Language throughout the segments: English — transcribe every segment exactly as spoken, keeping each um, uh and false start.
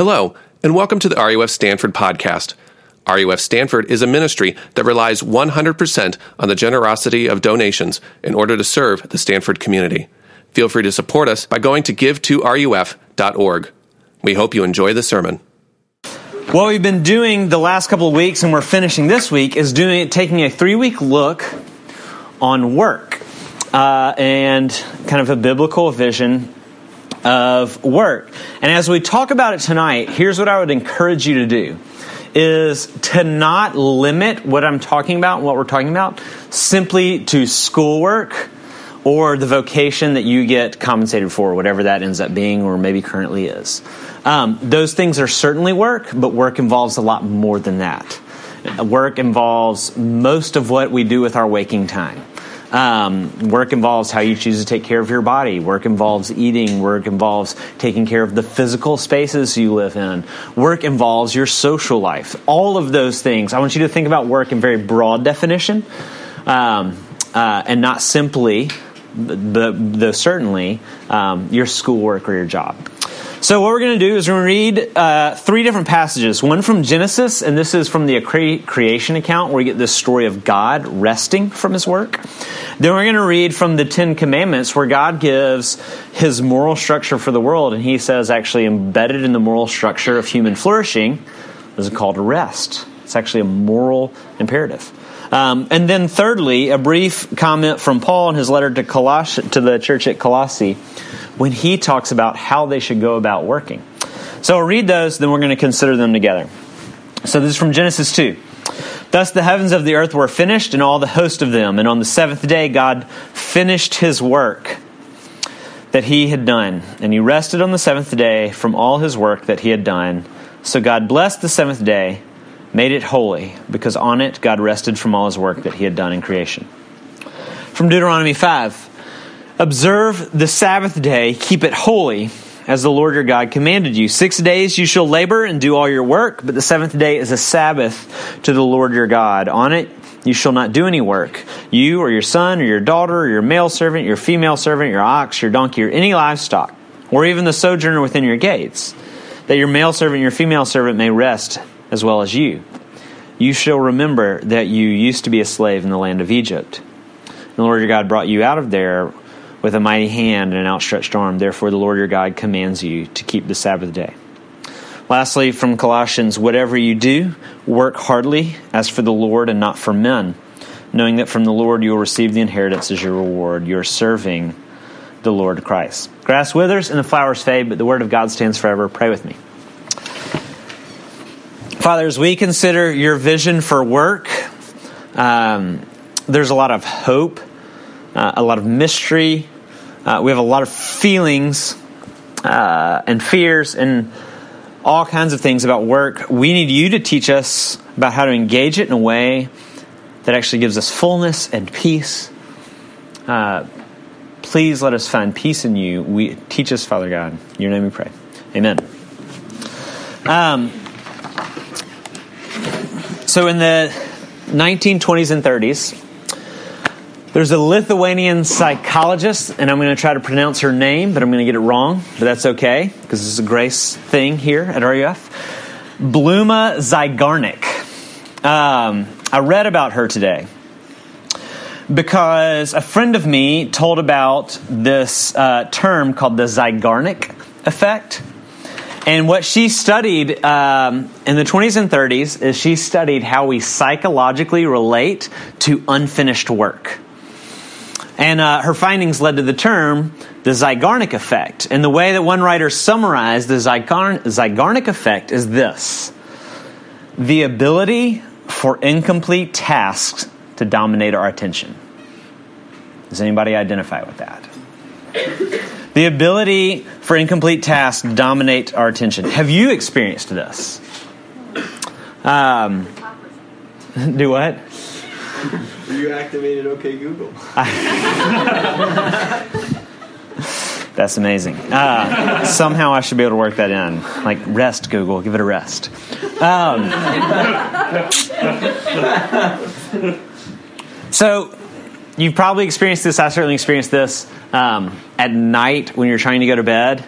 Hello, and welcome to the R U F Stanford podcast. R U F Stanford is a ministry that relies one hundred percent on the generosity of donations in order to serve the Stanford community. Feel free to support us by going to give to R U F dot org. We hope you enjoy the sermon. What we've been doing the last couple of weeks, and we're finishing this week, is doing taking a three-week look on work uh, and kind of a biblical vision of work. And as we talk about it tonight, here's what I would encourage you to do, is to not limit what I'm talking about and what we're talking about simply to schoolwork or the vocation that you get compensated for, whatever that ends up being or maybe currently is. Um, those things are certainly work, but work involves a lot more than that. Work involves most of what we do with our waking time. Um, work involves how you choose to take care of your body. Work involves eating. Work involves taking care of the physical spaces you live in. Work involves your social life. All of those things. I want you to think about work in very broad definition, um, uh, and not simply, though certainly, um, your schoolwork or your job. So what we're going to do is we're going to read uh, three different passages. One from Genesis, and this is from the cre- creation account where we get this story of God resting from his work. Then we're going to read from the Ten Commandments where God gives his moral structure for the world. And he says actually embedded in the moral structure of human flourishing is a call to rest. It's actually a moral imperative. Um, and then thirdly, a brief comment from Paul in his letter to Coloss- to the church at Colossae when he talks about how they should go about working. So we'll read those, then we're going to consider them together. So this is from Genesis two. Thus the heavens of the earth were finished, and all the host of them. And on the seventh day God finished his work that he had done. And he rested on the seventh day from all his work that he had done. So God blessed the seventh day, made it holy, because on it God rested from all his work that he had done in creation. From Deuteronomy five, observe the Sabbath day, keep it holy, as the Lord your God commanded you. Six days you shall labor and do all your work, but the seventh day is a Sabbath to the Lord your God. On it you shall not do any work, you or your son or your daughter or your male servant, your female servant, your ox, your donkey, or any livestock, or even the sojourner within your gates, that your male servant and your female servant may rest as well as you. You shall remember that you used to be a slave in the land of Egypt. And the Lord your God brought you out of there with a mighty hand and an outstretched arm. Therefore the Lord your God commands you to keep the Sabbath day. Lastly, from Colossians, whatever you do, work heartily as for the Lord and not for men, knowing that from the Lord you will receive the inheritance as your reward. You are serving the Lord Christ. Grass withers and the flowers fade, but the word of God stands forever. Pray with me. Father, as we consider your vision for work, um, there's a lot of hope, uh, a lot of mystery. Uh, we have a lot of feelings uh, and fears and all kinds of things about work. We need you to teach us about how to engage it in a way that actually gives us fullness and peace. Uh, please let us find peace in you. We teach us, Father God. In your name we pray. Amen. Um. So in the nineteen twenties and thirties, there's a Lithuanian psychologist, and I'm going to try to pronounce her name, but I'm going to get it wrong, but that's okay, because this is a grace thing here at R U F. Bluma Zeigarnik. Um, I read about her today because a friend of me told about this uh, term called the Zeigarnik effect. And what she studied um, in the twenties and thirties is she studied how we psychologically relate to unfinished work. And uh, her findings led to the term, the Zeigarnik effect. And the way that one writer summarized the Zeigarn- Zeigarnik effect is this: the ability for incomplete tasks to dominate our attention. Does anybody identify with that? The ability for incomplete tasks to dominate our attention. Have you experienced this? Um, do what? You activated OK Google. That's amazing. Uh, somehow I should be able to work that in. Like, rest, Google. Give it a rest. Um, so you've probably experienced this. I certainly experienced this. Um, at night when you're trying to go to bed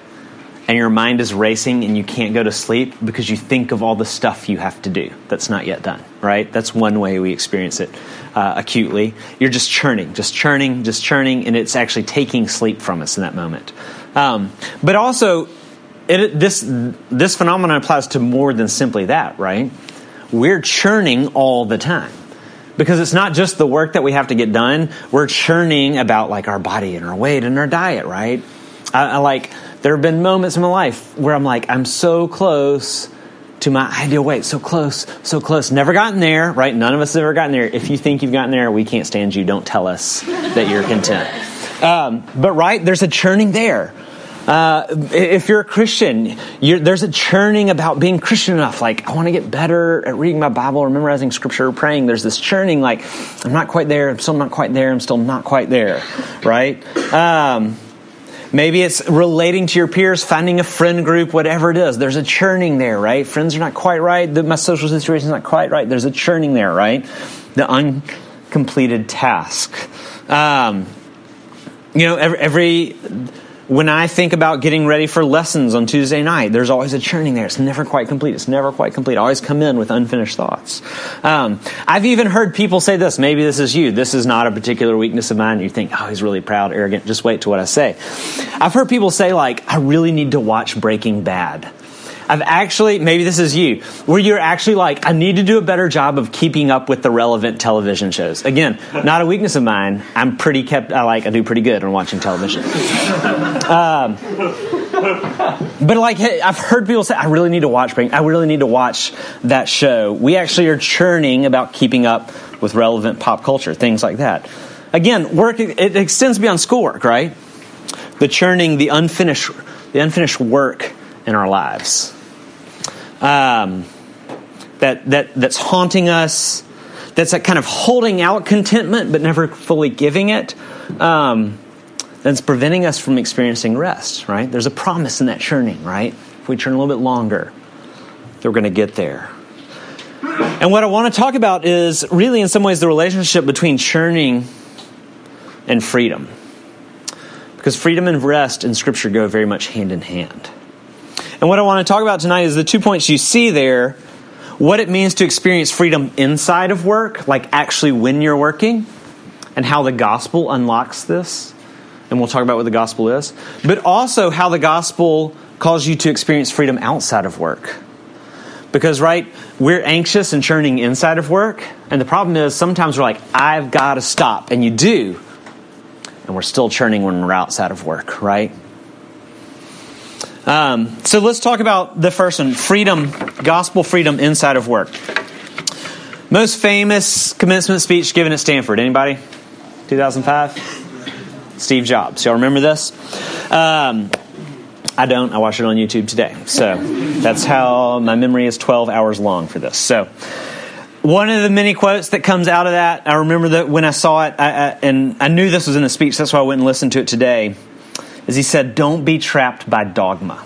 and your mind is racing and you can't go to sleep because you think of all the stuff you have to do that's not yet done, right? That's one way we experience it uh, acutely. You're just churning, just churning, just churning, and it's actually taking sleep from us in that moment. Um, but also, it, this this phenomenon applies to more than simply that, right? We're churning all the time. Because it's not just the work that we have to get done. We're churning about like our body and our weight and our diet, right? I, I like, there have been moments in my life where I'm like, I'm so close to my ideal weight. So close, so close. Never gotten there, right? None of us have ever gotten there. If you think you've gotten there, we can't stand you. Don't tell us that you're content. Um, but right, there's a churning there. Uh, if you're a Christian, you're, there's a churning about being Christian enough. Like, I want to get better at reading my Bible or memorizing scripture or praying. There's this churning, like, I'm not quite there. I'm still not quite there. I'm still not quite there, right? Um, maybe it's relating to your peers, finding a friend group, whatever it is. There's a churning there, right? Friends are not quite right. The, my social situation is not quite right. There's a churning there, right? The uncompleted task. Um, you know, every... every When I think about getting ready for lessons on Tuesday night, there's always a churning there. It's never quite complete. It's never quite complete. I always come in with unfinished thoughts. Um, I've even heard people say this. Maybe this is you. This is not a particular weakness of mine. You think, oh, he's really proud, arrogant. Just wait to what I say. I've heard people say, like, I really need to watch Breaking Bad. I've actually, maybe this is you, where you're actually like, I need to do a better job of keeping up with the relevant television shows. Again, not a weakness of mine. I'm pretty kept, I like, I do pretty good on watching television. um, but like, I've heard people say, I really need to watch, I really need to watch that show. We actually are churning about keeping up with relevant pop culture, things like that. Again, work, it extends beyond schoolwork, right? The churning, the unfinished, the unfinished work in our lives, um, that that that's haunting us, that's that kind of holding out contentment but never fully giving it, um, that's preventing us from experiencing rest. Right? There's a promise in that churning. Right? If we churn a little bit longer, we're going to get there. And what I want to talk about is really, in some ways, the relationship between churning and freedom, because freedom and rest in Scripture go very much hand in hand. And what I want to talk about tonight is the two points you see there, what it means to experience freedom inside of work, like actually when you're working, and how the gospel unlocks this. And we'll talk about what the gospel is. But also how the gospel calls you to experience freedom outside of work. Because, right, we're anxious and churning inside of work. And the problem is sometimes we're like, I've got to stop. And you do. And we're still churning when we're outside of work, right? Um, so let's talk about the first one, freedom, gospel freedom inside of work. Most famous commencement speech given at Stanford. Anybody? two thousand five? Steve Jobs. Y'all remember this? Um, I don't. I watched it on YouTube today. So that's how my memory is twelve hours long for this. So one of the many quotes that comes out of that, I remember that when I saw it, I, I, and I knew this was in the speech. That's why I went and listened to it today. As he said, don't be trapped by dogma,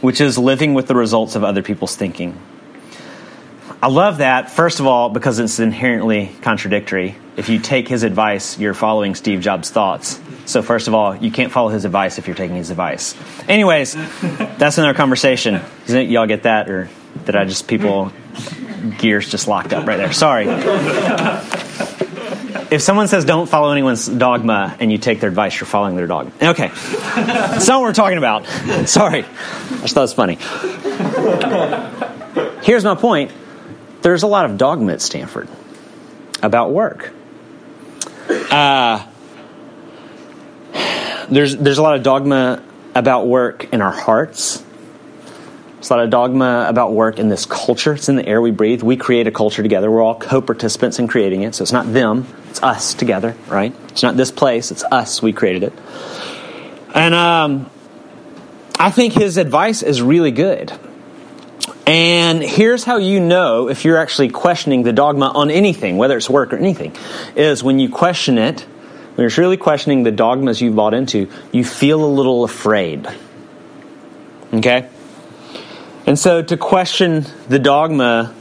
which is living with the results of other people's thinking. I love that, first of all, because it's inherently contradictory. If you take his advice, you're following Steve Jobs' thoughts. So first of all, you can't follow his advice if you're taking his advice. Anyways, that's another conversation. Isn't it? Y'all get that? Or did I just, people, gears just locked up right there. Sorry. If someone says don't follow anyone's dogma and you take their advice, you're following their dogma. Okay. That's not what we're talking about. Sorry. I just thought it was funny. Here's my point. There's a lot of dogma at Stanford about work. Uh, there's there's a lot of dogma about work in our hearts. There's a lot of dogma about work in this culture. It's in the air we breathe. We create a culture together. We're all co-participants in creating it. So it's not them. It's us together, right? It's not this place. It's us. We created it. And um, I think his advice is really good. And here's how you know if you're actually questioning the dogma on anything, whether it's work or anything, is when you question it, when you're truly questioning the dogmas you've bought into, you feel a little afraid. Okay? And so to question the dogma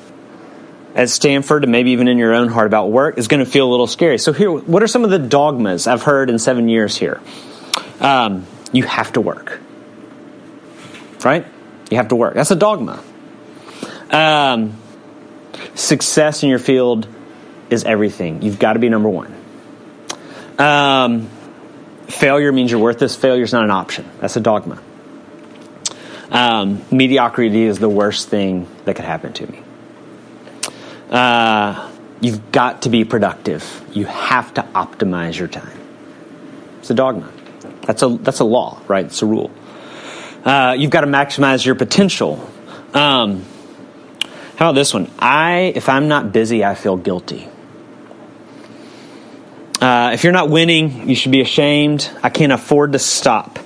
at Stanford and maybe even in your own heart about work is going to feel a little scary. So here, what are some of the dogmas I've heard in seven years here? Um, you have to work. right? You have to work. That's a dogma. Um, success in your field is everything. You've got to be number one. Um, failure means you're worthless. Failure is not an option. That's a dogma. Um, mediocrity is the worst thing that could happen to me. Uh, you've got to be productive. You have to optimize your time. It's a dogma. That's a that's a law, right? It's a rule. Uh, you've got to maximize your potential. Um, how about this one? I if I'm not busy, I feel guilty. Uh, if you're not winning, you should be ashamed. I can't afford to stop.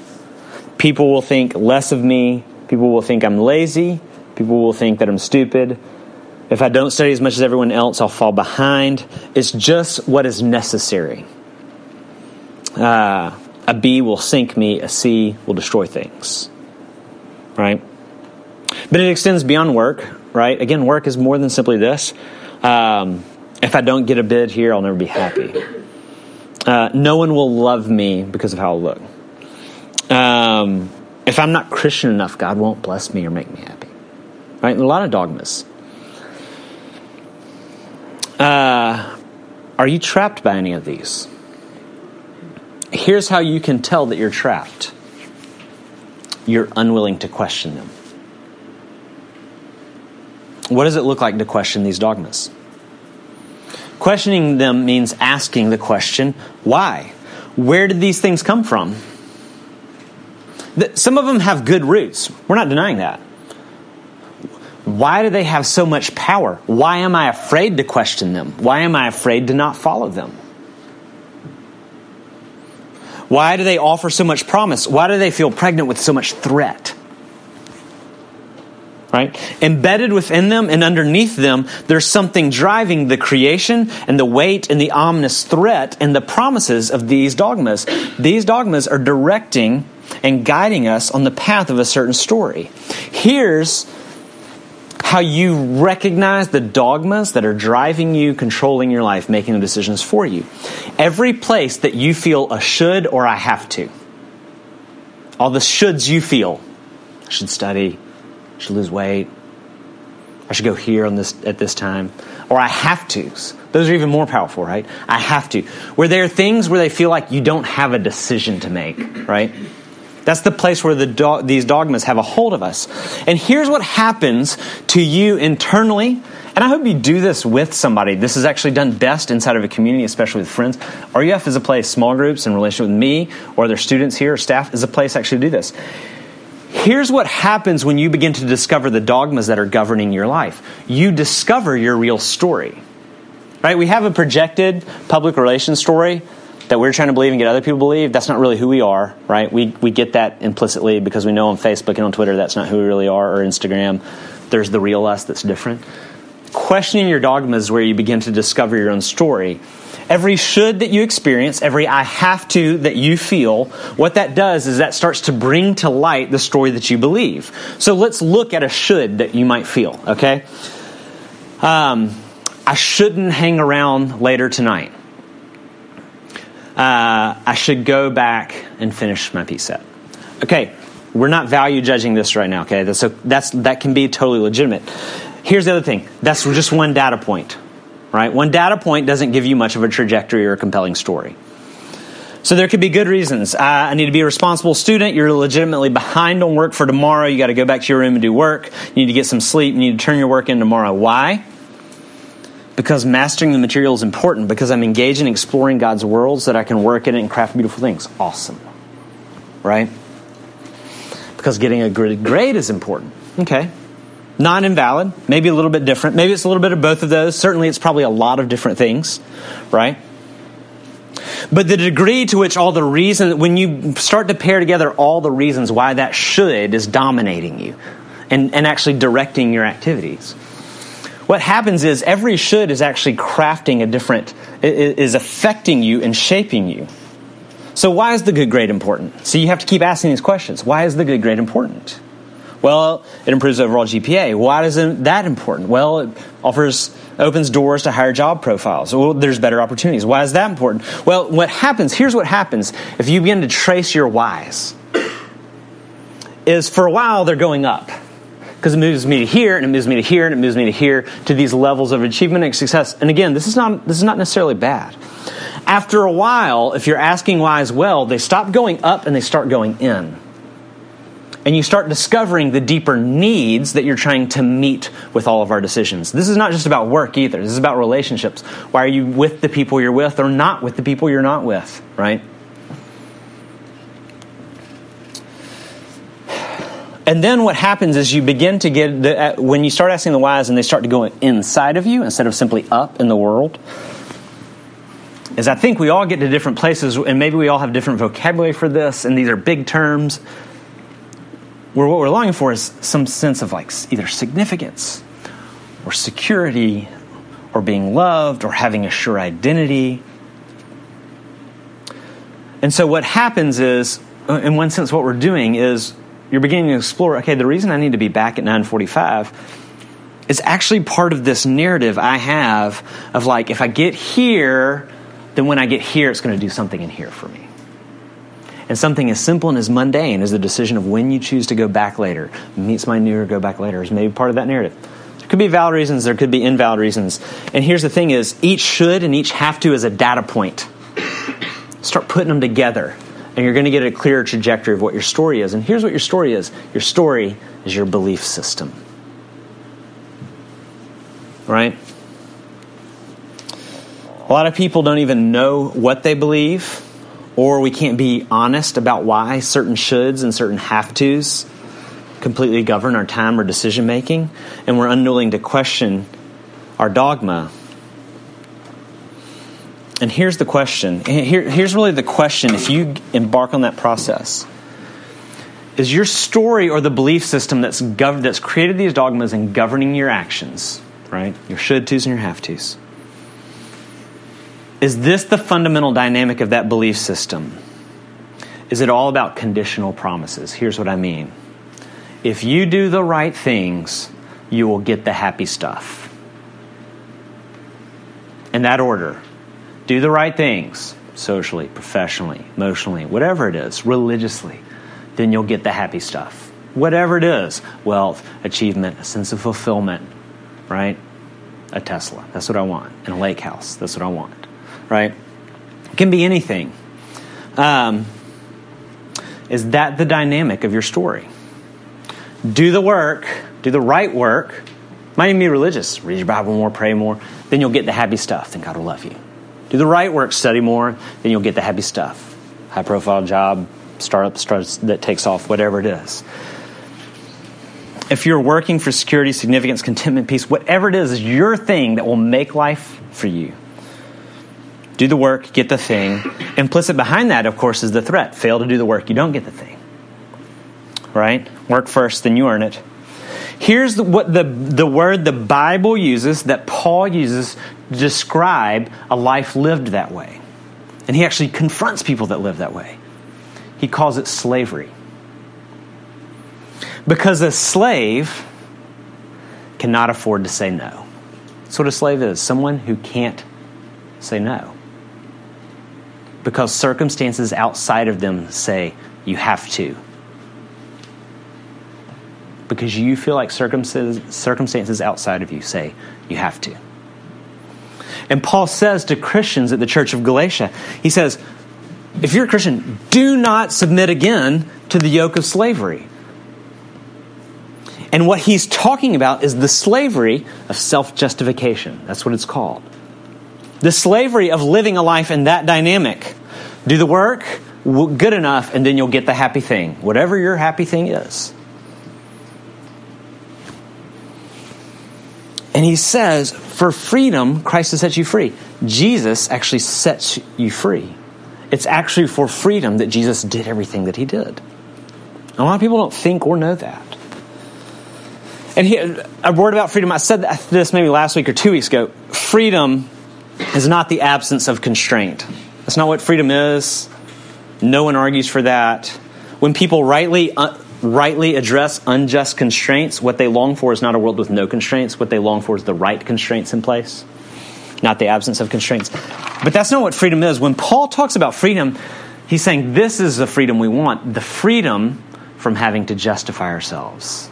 People will think less of me. People will think I'm lazy. People will think that I'm stupid. If I don't study as much as everyone else, I'll fall behind. It's just what is necessary. Uh, a B will sink me. A C will destroy things. Right? But it extends beyond work, right? Again, work is more than simply this. Um, if I don't get a bid here, I'll never be happy. Uh, no one will love me because of how I look. Um, if I'm not Christian enough, God won't bless me or make me happy. Right? A lot of dogmas. Uh, are you trapped by any of these? Here's how you can tell that you're trapped. You're unwilling to question them. What does it look like to question these dogmas? Questioning them means asking the question, why? Where did these things come from? Some of them have good roots. We're not denying that. Why do they have so much power? Why am I afraid to question them? Why am I afraid to not follow them? Why do they offer so much promise? Why do they feel pregnant with so much threat? Right? Embedded within them and underneath them, there's something driving the creation and the weight and the ominous threat and the promises of these dogmas. These dogmas are directing and guiding us on the path of a certain story. Here's how you recognize the dogmas that are driving you, controlling your life, making the decisions for you. Every place that you feel a should or I have to. All the shoulds you feel. I should study. I should lose weight. I should go here on this at this time. Or I have tos. Those are even more powerful, right? I have to. Where there are things where they feel like you don't have a decision to make, right? That's the place where the do- these dogmas have a hold of us. And here's what happens to you internally. And I hope you do this with somebody. This is actually done best inside of a community, especially with friends. R U F is a place, small groups in relation with me or their students here or staff is a place actually to do this. Here's what happens when you begin to discover the dogmas that are governing your life. You discover your real story. Right? We have a projected public relations story that we're trying to believe and get other people to believe. That's not really who we are, right? We we get that implicitly because we know on Facebook and on Twitter that's not who we really are, or Instagram. There's the real us that's different. Questioning your dogmas is where you begin to discover your own story. Every should that you experience, every I have to that you feel, what that does is that starts to bring to light the story that you believe. So let's look at a should that you might feel, okay? Um, I shouldn't hang around later tonight. Uh, I should go back and finish my piece set. Okay, we're not value judging this right now, okay? So that's, that can be totally legitimate. Here's the other thing. That's just one data point, right? One data point doesn't give you much of a trajectory or a compelling story. So there could be good reasons. Uh, I need to be a responsible student. You're legitimately behind on work for tomorrow. You got to go back to your room and do work. You need to get some sleep. You need to turn your work in tomorrow. Why? Because mastering the material is important, because I'm engaged in exploring God's world so that I can work in it and craft beautiful things. Awesome. Right? Because getting a good grade is important. Okay. Not invalid. Maybe a little bit different. Maybe it's a little bit of both of those. Certainly it's probably a lot of different things. Right? But the degree to which all the reasons, when you start to pair together all the reasons why that should is dominating you and, and actually directing your activities. What happens is every should is actually crafting a different, is affecting you and shaping you. So why is the good grade important? So you have to keep asking these questions. Why is the good grade important? Well, it improves the overall G P A. Why is that important? Well, it offers, opens doors to higher job profiles. Well, there's better opportunities. Why is that important? Well, what happens, here's what happens if you begin to trace your whys. is for a while they're going up. Because it moves me to here, and it moves me to here, and it moves me to here, to these levels of achievement and success. And again, this is not this is not necessarily bad. After a while, if you're asking why as well, they stop going up and they start going in. And you start discovering the deeper needs that you're trying to meet with all of our decisions. This is not just about work either. This is about relationships. Why are you with the people you're with or not with the people you're not with, right? And then what happens is you begin to get, the, when you start asking the whys and they start to go inside of you instead of simply up in the world, is I think we all get to different places and maybe we all have different vocabulary for this, and these are big terms, where what we're longing for is some sense of like either significance or security or being loved or having a sure identity. And so what happens is, in one sense, what we're doing is you're beginning to explore, okay, the reason I need to be back at nine forty-five is actually part of this narrative I have of like, if I get here, then when I get here, it's going to do something in here for me. And something as simple and as mundane as the decision of when you choose to go back later, meets my new or go back later, is maybe part of that narrative. There could be valid reasons, there could be invalid reasons. And here's the thing is, each should and each have to is a data point. Start putting them together. And you're going to get a clearer trajectory of what your story is. And here's what your story is. Your story is your belief system. Right? A lot of people don't even know what they believe, or we can't be honest about why certain shoulds and certain have-tos completely govern our time or decision-making, and we're unwilling to question our dogma. And here's the question. Here, here's really the question if you embark on that process. Is your story or the belief system that's gov- that's created these dogmas and governing your actions, right? Your should-tos and your have-tos. Is this the fundamental dynamic of that belief system? Is it all about conditional promises? Here's what I mean. If you do the right things, you will get the happy stuff. In that order. Do the right things, socially, professionally, emotionally, whatever it is, religiously, then you'll get the happy stuff. Whatever it is, wealth, achievement, a sense of fulfillment, right? A Tesla, that's what I want. And a lake house, that's what I want, right? It can be anything. Um, is that the dynamic of your story? Do the work, do the right work. Might even be religious. Read your Bible more, pray more. Then you'll get the happy stuff, then God will love you. Do the right work, study more, then you'll get the happy stuff. High-profile job, startup starts that takes off, whatever it is. If you're working for security, significance, contentment, peace, whatever it is, is your thing that will make life for you. Do the work, get the thing. Implicit behind that, of course, is the threat. Fail to do the work, you don't get the thing. Right? Work first, then you earn it. Here's what the, the word the Bible uses, that Paul uses to describe a life lived that way. And he actually confronts people that live that way. He calls it slavery. Because a slave cannot afford to say no. That's what a slave is, someone who can't say no. Because circumstances outside of them say, you have to. Because you feel like circumstances outside of you say you have to. And Paul says to Christians at the church of Galatia, he says, if you're a Christian, do not submit again to the yoke of slavery. And what he's talking about is the slavery of self-justification. That's what it's called. The slavery of living a life in that dynamic. Do the work, good enough, and then you'll get the happy thing. Whatever your happy thing is. And he says, for freedom, Christ has set you free. Jesus actually sets you free. It's actually for freedom that Jesus did everything that he did. A lot of people don't think or know that. And here, a word about freedom. I said this maybe last week or two weeks ago. Freedom is not the absence of constraint. That's not what freedom is. No one argues for that. When people rightly... Un- rightly address unjust constraints, what they long for is not a world with no constraints. What they long for is the right constraints in place, not the absence of constraints. But that's not what freedom is. When Paul talks about freedom, he's saying this is the freedom we want, the freedom from having to justify ourselves.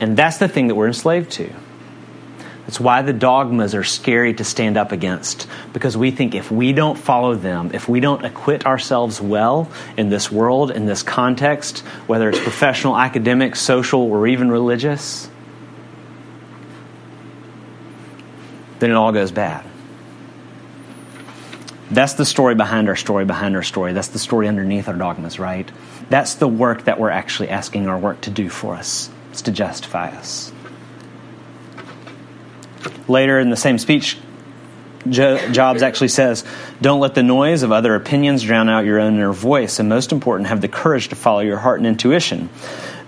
And that's the thing that we're enslaved to. That's why the dogmas are scary to stand up against, because we think if we don't follow them, if we don't acquit ourselves well in this world, in this context, whether it's professional, academic, social, or even religious, then it all goes bad. That's the story behind our story behind our story. That's the story underneath our dogmas, right? That's the work that we're actually asking our work to do for us. It's to justify us. Later in the same speech, Jobs actually says, "Don't let the noise of other opinions drown out your own inner voice, and most important, have the courage to follow your heart and intuition.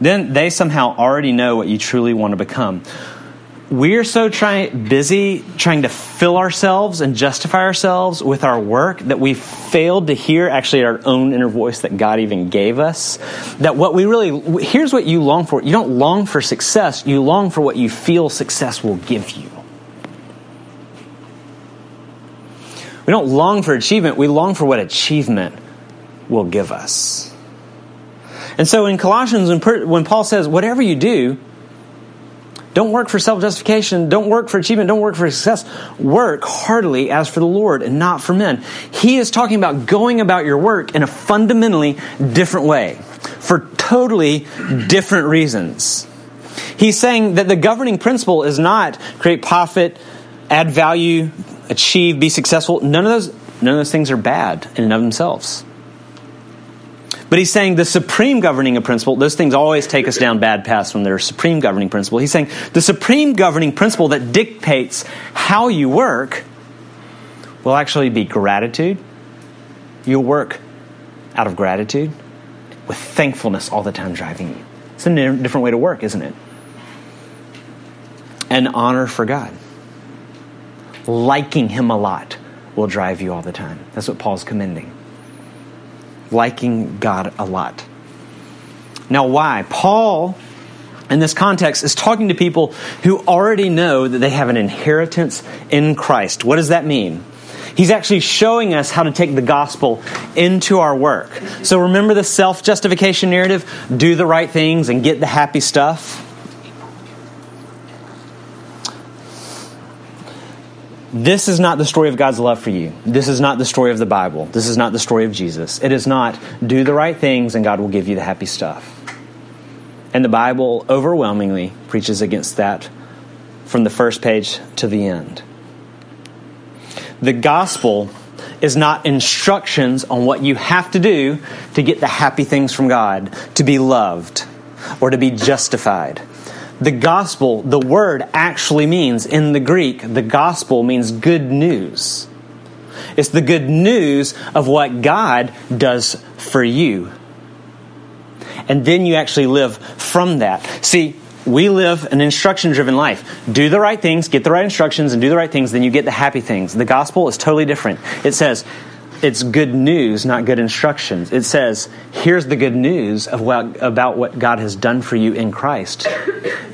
Then they somehow already know what you truly want to become." We're so try- busy trying to fill ourselves and justify ourselves with our work that we failed to hear actually our own inner voice that God even gave us. That what we really, here's what you long for. You don't long for success. You long for what you feel success will give you. We don't long for achievement. We long for what achievement will give us. And so in Colossians, when Paul says, whatever you do, don't work for self-justification. Don't work for achievement. Don't work for success. Work heartily as for the Lord and not for men. He is talking about going about your work in a fundamentally different way for totally different reasons. He's saying that the governing principle is not create profit, add value, achieve, be successful. None of those, none of those things are bad in and of themselves. But he's saying the supreme governing principle, those things always take us down bad paths when they're supreme governing principle. He's saying the supreme governing principle that dictates how you work will actually be gratitude. You'll work out of gratitude with thankfulness all the time driving you. It's a different way to work, isn't it? An honor for God. Liking Him a lot will drive you all the time. That's what Paul's commending. Liking God a lot. Now, why? Paul, in this context, is talking to people who already know that they have an inheritance in Christ. What does that mean? He's actually showing us how to take the gospel into our work. So remember the self-justification narrative? Do the right things and get the happy stuff. This is not the story of God's love for you. This is not the story of the Bible. This is not the story of Jesus. It is not do the right things and God will give you the happy stuff. And the Bible overwhelmingly preaches against that from the first page to the end. The gospel is not instructions on what you have to do to get the happy things from God, to be loved or to be justified. The gospel, the word actually means, in the Greek, the gospel means good news. It's the good news of what God does for you. And then you actually live from that. See, we live an instruction-driven life. Do the right things, get the right instructions, and do the right things, then you get the happy things. The gospel is totally different. It says, it's good news, not good instructions. It says, here's the good news of what, about what God has done for you in Christ.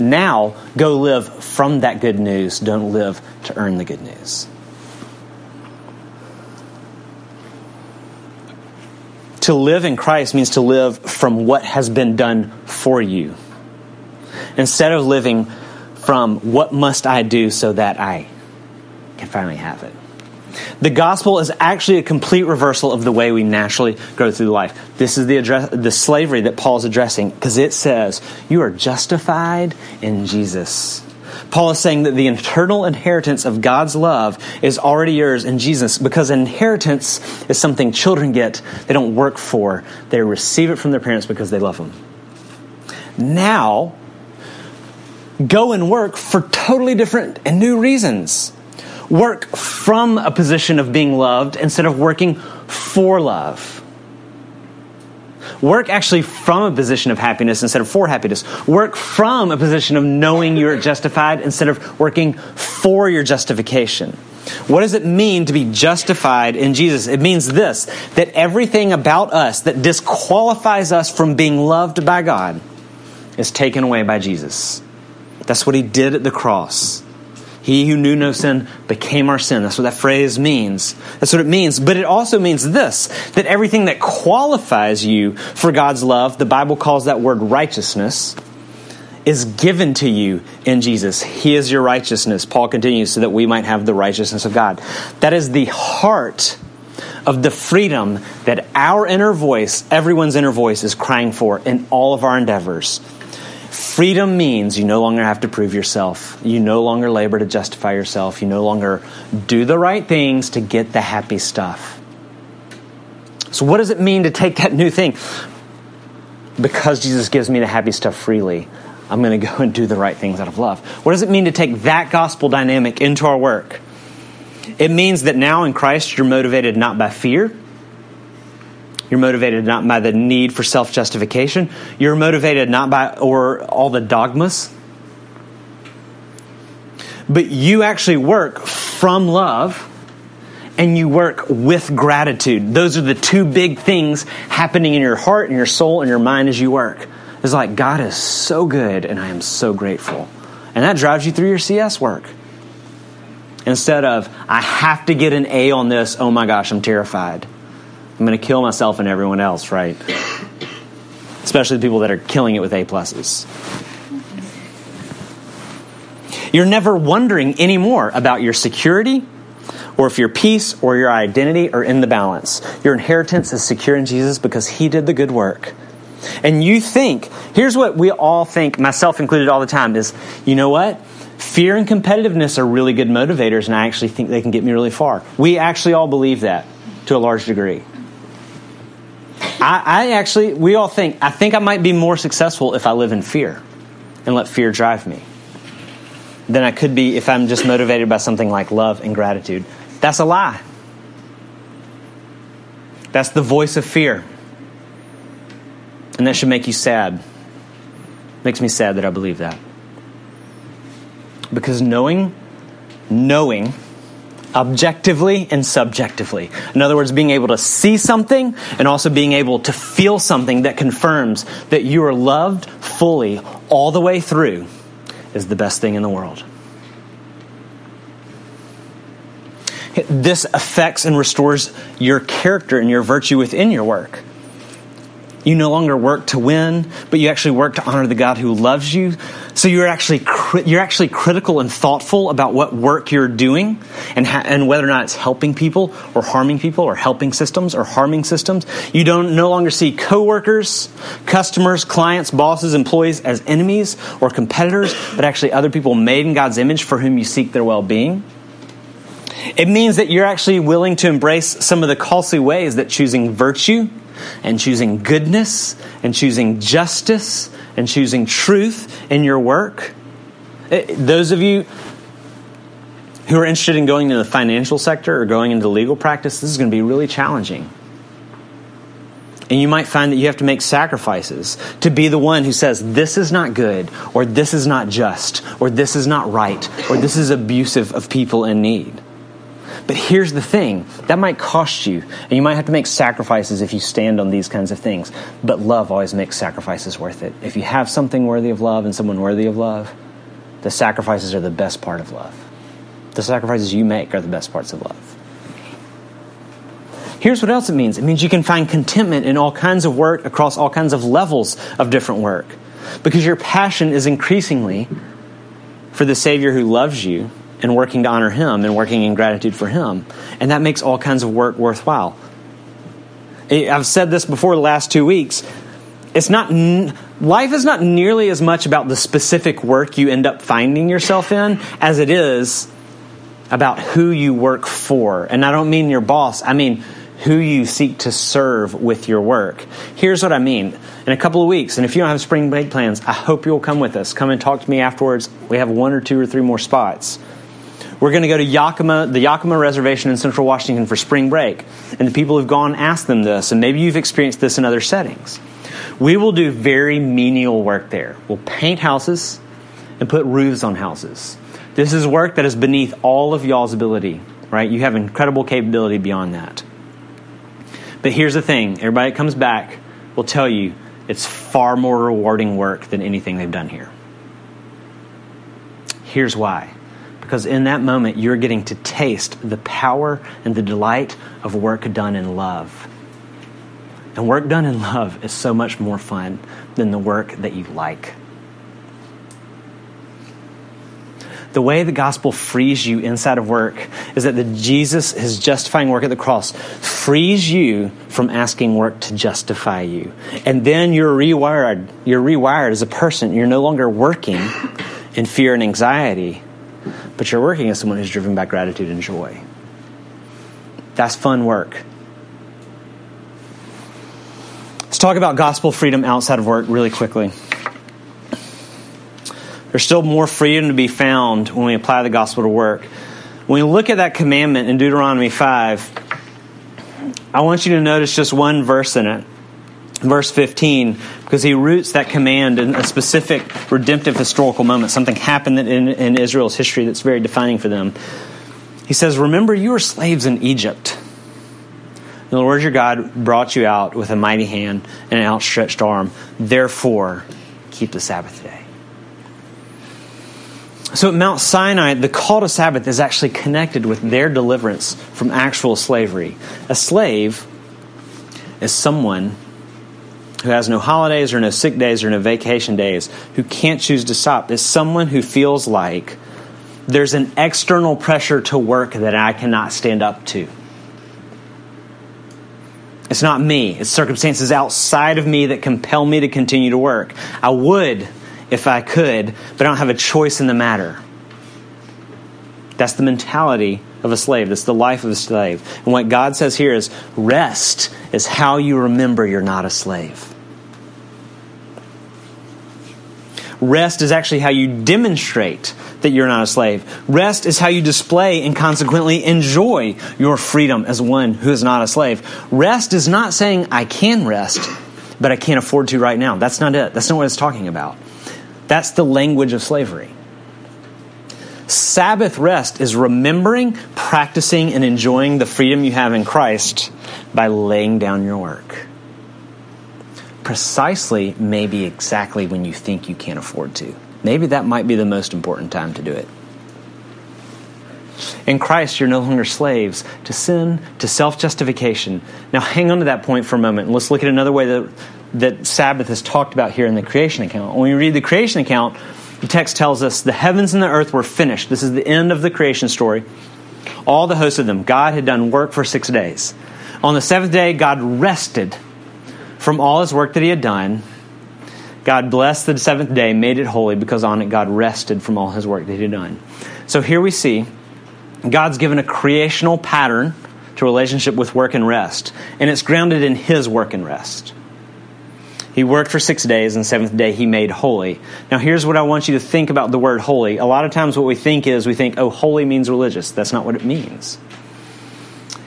Now, go live from that good news. Don't live to earn the good news. To live in Christ means to live from what has been done for you, instead of living from what must I do so that I can finally have it. The gospel is actually a complete reversal of the way we naturally go through life. This is the address, the slavery that Paul's addressing, because it says, you are justified in Jesus. Paul is saying that the eternal inheritance of God's love is already yours in Jesus, because an inheritance is something children get, they don't work for. They receive it from their parents because they love them. Now, go and work for totally different and new reasons. Work from a position of being loved instead of working for love. Work actually from a position of happiness instead of for happiness. Work from a position of knowing you're justified instead of working for your justification. What does it mean to be justified in Jesus? It means this, that everything about us that disqualifies us from being loved by God is taken away by Jesus. That's what He did at the cross. He who knew no sin became our sin. That's what that phrase means. That's what it means. But it also means this, that everything that qualifies you for God's love, the Bible calls that word righteousness, is given to you in Jesus. He is your righteousness, Paul continues, so that we might have the righteousness of God. That is the heart of the freedom that our inner voice, everyone's inner voice, is crying for in all of our endeavors. Freedom means you no longer have to prove yourself. You no longer labor to justify yourself. You no longer do the right things to get the happy stuff. So what does it mean to take that new thing? Because Jesus gives me the happy stuff freely, I'm going to go and do the right things out of love. What does it mean to take that gospel dynamic into our work? It means that now in Christ, you're motivated not by fear. You're motivated not by the need for self-justification. You're motivated not by or all the dogmas. But you actually work from love, and you work with gratitude. Those are the two big things happening in your heart and your soul and your mind as you work. It's like, God is so good, and I am so grateful. And that drives you through your C S work. Instead of, I have to get an A on this, oh my gosh, I'm terrified. I'm going to kill myself and everyone else, right? Especially the people that are killing it with A pluses. You're never wondering anymore about your security, or if your peace or your identity are in the balance. Your inheritance is secure in Jesus because He did the good work. And you think, here's what we all think, myself included all the time, is, you know what? Fear and competitiveness are really good motivators, and I actually think they can get me really far. We actually all believe that to a large degree. I, I actually, we all think, I think I might be more successful if I live in fear and let fear drive me than I could be if I'm just motivated by something like love and gratitude. That's a lie. That's the voice of fear. And that should make you sad. Makes me sad that I believe that. Because knowing, knowing objectively and subjectively. In other words, being able to see something and also being able to feel something that confirms that you are loved fully all the way through is the best thing in the world. This affects and restores your character and your virtue within your work. You no longer work to win, but you actually work to honor the God who loves you. So you're actually cri- you're actually critical and thoughtful about what work you're doing and ha- and whether or not it's helping people or harming people or helping systems or harming systems. You don't no longer see coworkers, customers, clients, bosses, employees as enemies or competitors, but actually other people made in God's image for whom you seek their well-being. It means that you're actually willing to embrace some of the costly ways that choosing virtue and choosing goodness and choosing justice and choosing truth in your work. It, those of you who are interested in going into the financial sector or going into legal practice, this is going to be really challenging. And you might find that you have to make sacrifices to be the one who says, this is not good, or this is not just, or this is not right, or this is abusive of people in need. But here's the thing, that might cost you, and you might have to make sacrifices if you stand on these kinds of things. But love always makes sacrifices worth it. If you have something worthy of love and someone worthy of love, the sacrifices are the best part of love. The sacrifices you make are the best parts of love. Here's what else it means. It means you can find contentment in all kinds of work across all kinds of levels of different work, because your passion is increasingly for the Savior who loves you, and working to honor Him, and working in gratitude for Him. And that makes all kinds of work worthwhile. I've said this before the last two weeks. It's not life is not nearly as much about the specific work you end up finding yourself in as it is about who you work for. And I don't mean your boss. I mean who you seek to serve with your work. Here's what I mean. In a couple of weeks, and if you don't have spring break plans, I hope you'll come with us. Come and talk to me afterwards. We have one or two or three more spots. We're going to go to Yakima, the Yakima Reservation in Central Washington for spring break. And the people who've gone, ask them this. And maybe you've experienced this in other settings. We will do very menial work there. We'll paint houses and put roofs on houses. This is work that is beneath all of y'all's ability, right? You have incredible capability beyond that. But here's the thing. Everybody that comes back will tell you it's far more rewarding work than anything they've done here. Here's why. because in that moment you're getting to taste the power and the delight of work done in love. And work done in love is so much more fun than the work that you like. The way the gospel frees you inside of work is that the Jesus, his justifying work at the cross, frees you from asking work to justify you. And then you're rewired. You're rewired as a person. You're no longer working in fear and anxiety, but you're working as someone who's driven by gratitude and joy. That's fun work. Let's talk about gospel freedom outside of work really quickly. There's still more freedom to be found when we apply the gospel to work. When we look at that commandment in Deuteronomy five, I want you to notice just one verse in it, verse fifteen, because he roots that command in a specific redemptive historical moment, something happened in, in Israel's history that's very defining for them. He says, "Remember, you were slaves in Egypt. The Lord your God brought you out with a mighty hand and an outstretched arm. Therefore, keep the Sabbath day." So at Mount Sinai, the call to Sabbath is actually connected with their deliverance from actual slavery. A slave is someone who has no holidays or no sick days or no vacation days, who can't choose to stop. It's someone who feels like there's an external pressure to work that I cannot stand up to. It's not me. It's circumstances outside of me that compel me to continue to work. I would if I could, but I don't have a choice in the matter. That's the mentality of a slave. That's the life of a slave. And what God says here is rest is how you remember you're not a slave. Rest is actually how you demonstrate that you're not a slave. Rest is how you display and consequently enjoy your freedom as one who is not a slave. Rest is not saying I can rest, but I can't afford to right now. That's not it. That's not what it's talking about. That's the language of slavery. Sabbath rest is remembering, practicing, and enjoying the freedom you have in Christ by laying down your work. Precisely, maybe exactly when you think you can't afford to. Maybe that might be the most important time to do it. In Christ, you're no longer slaves to sin, to self-justification. Now hang on to that point for a moment, and let's look at another way that that Sabbath is talked about here in the creation account. When we read the creation account, the text tells us the heavens and the earth were finished. This is the end of the creation story. All the hosts of them, God had done work for six days. On the seventh day, God rested from all his work that he had done. God blessed the seventh day, made it holy, because on it God rested from all his work that he had done. So here we see God's given a creational pattern to relationship with work and rest, and it's grounded in his work and rest. He worked for six days, and the seventh day he made holy. Now here's what I want you to think about the word holy. A lot of times what we think is, we think, oh, holy means religious. That's not what it means.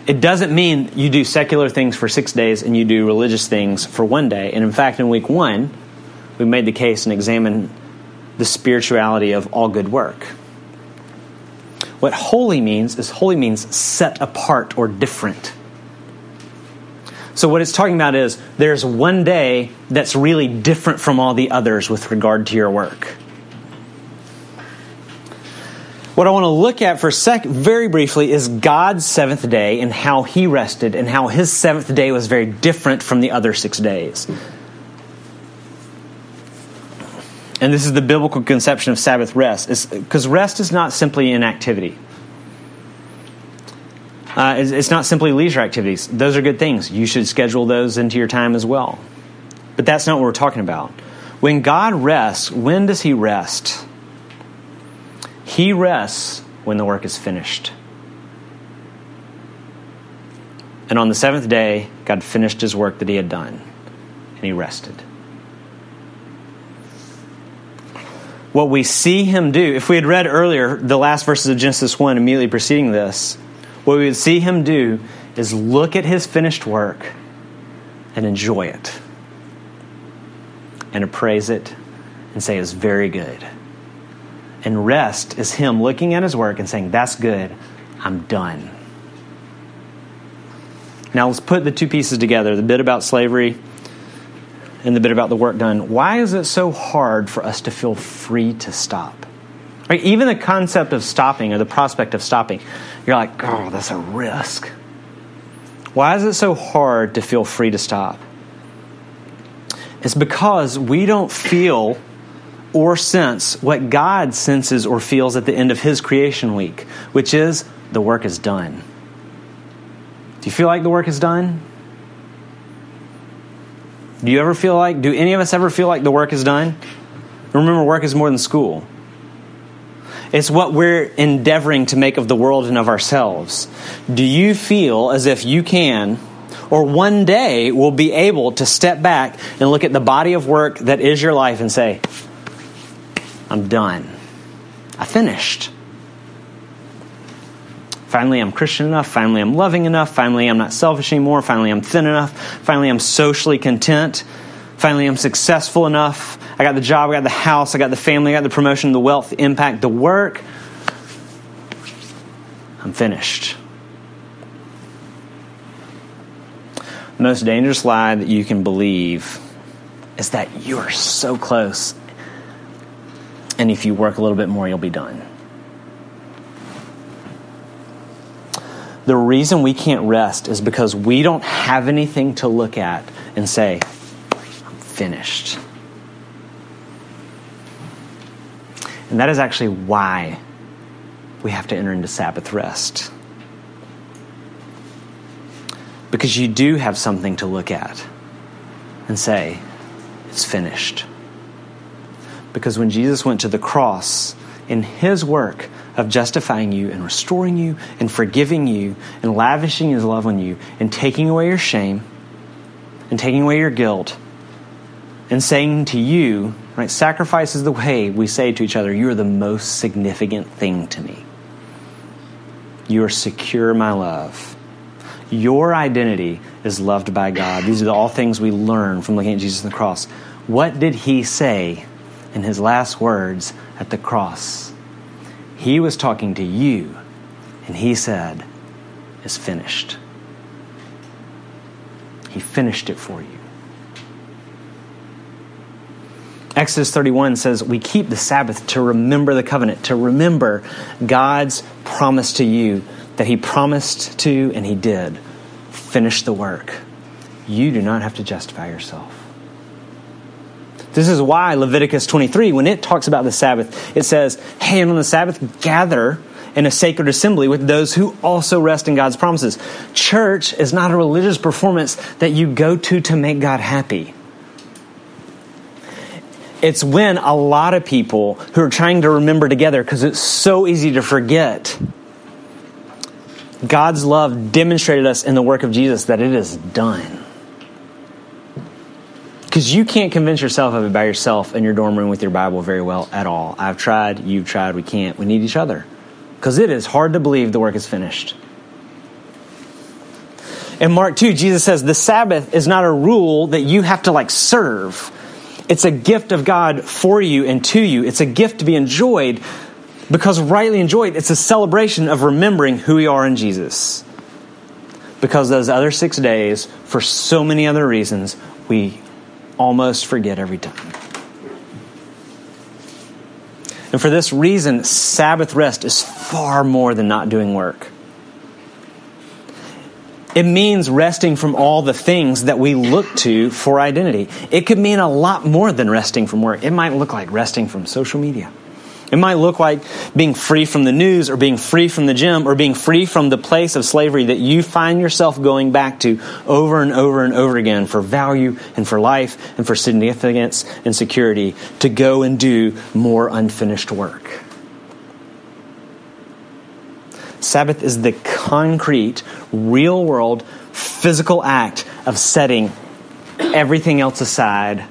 It doesn't mean you do secular things for six days and you do religious things for one day. And in fact, in week one, we made the case and examined the spirituality of all good work. What holy means is holy means set apart or different. So what it's talking about is there's one day that's really different from all the others with regard to your work. What I want to look at for a sec, very briefly, is God's seventh day and how he rested and how his seventh day was very different from the other six days. And this is the biblical conception of Sabbath rest, because rest is not simply inactivity. Uh, it's, it's not simply leisure activities. Those are good things. You should schedule those into your time as well. But that's not what we're talking about. When God rests, when does he rest? He rests when the work is finished. And on the seventh day, God finished his work that he had done, and he rested. What we see him do, if we had read earlier the last verses of Genesis one immediately preceding this, what we would see him do is look at his finished work and enjoy it and appraise it and say it's very good. And rest is him looking at his work and saying, that's good, I'm done. Now let's put the two pieces together, the bit about slavery and the bit about the work done. Why is it so hard for us to feel free to stop? Right? Even the concept of stopping or the prospect of stopping, you're like, oh, that's a risk. Why is it so hard to feel free to stop? It's because we don't feel or sense what God senses or feels at the end of His creation week, which is the work is done. Do you feel like the work is done? Do you ever feel like, do any of us ever feel like the work is done? Remember, work is more than school. It's what we're endeavoring to make of the world and of ourselves. Do you feel as if you can, or one day will be able to step back and look at the body of work that is your life and say, I'm done. I finished. Finally, I'm Christian enough. Finally, I'm loving enough. Finally, I'm not selfish anymore. Finally, I'm thin enough. Finally, I'm socially content. Finally, I'm successful enough. I got the job. I got the house. I got the family. I got the promotion, the wealth, the impact, the work. I'm finished. The most dangerous lie that you can believe is that you are so close, and if you work a little bit more, you'll be done. The reason we can't rest is because we don't have anything to look at and say, I'm finished. And that is actually why we have to enter into Sabbath rest. Because you do have something to look at and say, it's finished. Because when Jesus went to the cross, in His work of justifying you and restoring you and forgiving you and lavishing His love on you and taking away your shame and taking away your guilt and saying to you, right, sacrifice is the way we say to each other, you are the most significant thing to me. You are secure, my love. Your identity is loved by God. These are all things we learn from looking at Jesus on the cross. What did He say in His last words at the cross? He was talking to you, and He said, it's finished. He finished it for you. Exodus thirty-one says, we keep the Sabbath to remember the covenant, to remember God's promise to you that He promised to and He did. Finish the work. You do not have to justify yourself. This is why Leviticus twenty-three, when it talks about the Sabbath, it says, hey, and on the Sabbath, gather in a sacred assembly with those who also rest in God's promises. Church is not a religious performance that you go to to make God happy. It's when a lot of people who are trying to remember together, because it's so easy to forget, God's love demonstrated us in the work of Jesus that it is done. Because you can't convince yourself of it by yourself in your dorm room with your Bible very well at all. I've tried, you've tried, we can't. We need each other. Because it is hard to believe the work is finished. In Mark two, Jesus says, the Sabbath is not a rule that you have to like serve. It's a gift of God for you and to you. It's a gift to be enjoyed because rightly enjoyed, it's a celebration of remembering who we are in Jesus. Because those other six days, for so many other reasons, we almost forget every time. And for this reason, Sabbath rest is far more than not doing work. It means resting from all the things that we look to for identity. It could mean a lot more than resting from work. It might look like resting from social media. It might look like being free from the news or being free from the gym or being free from the place of slavery that you find yourself going back to over and over and over again for value and for life and for significance and security, to go and do more unfinished work. Sabbath is the concrete, real-world, physical act of setting everything else aside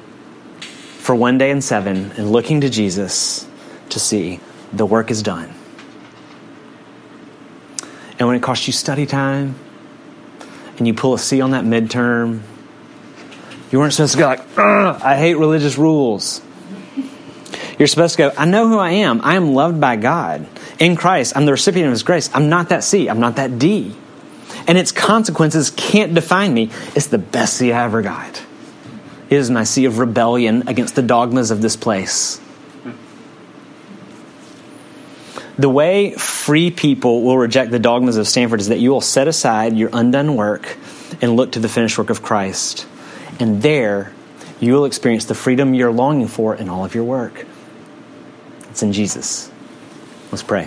for one day in seven and looking to Jesus to see the work is done. And when it costs you study time and you pull a C on that midterm, you weren't supposed to go like, ugh, I hate religious rules. You're supposed to go, I know who I am. I am loved by God. In Christ, I'm the recipient of His grace. I'm not that C. I'm not that D. And its consequences can't define me. It's the best C I ever got. It is my C of rebellion against the dogmas of this place. The way free people will reject the dogmas of Stanford is that you will set aside your undone work and look to the finished work of Christ. And there, you will experience the freedom you're longing for in all of your work. It's in Jesus. Let's pray.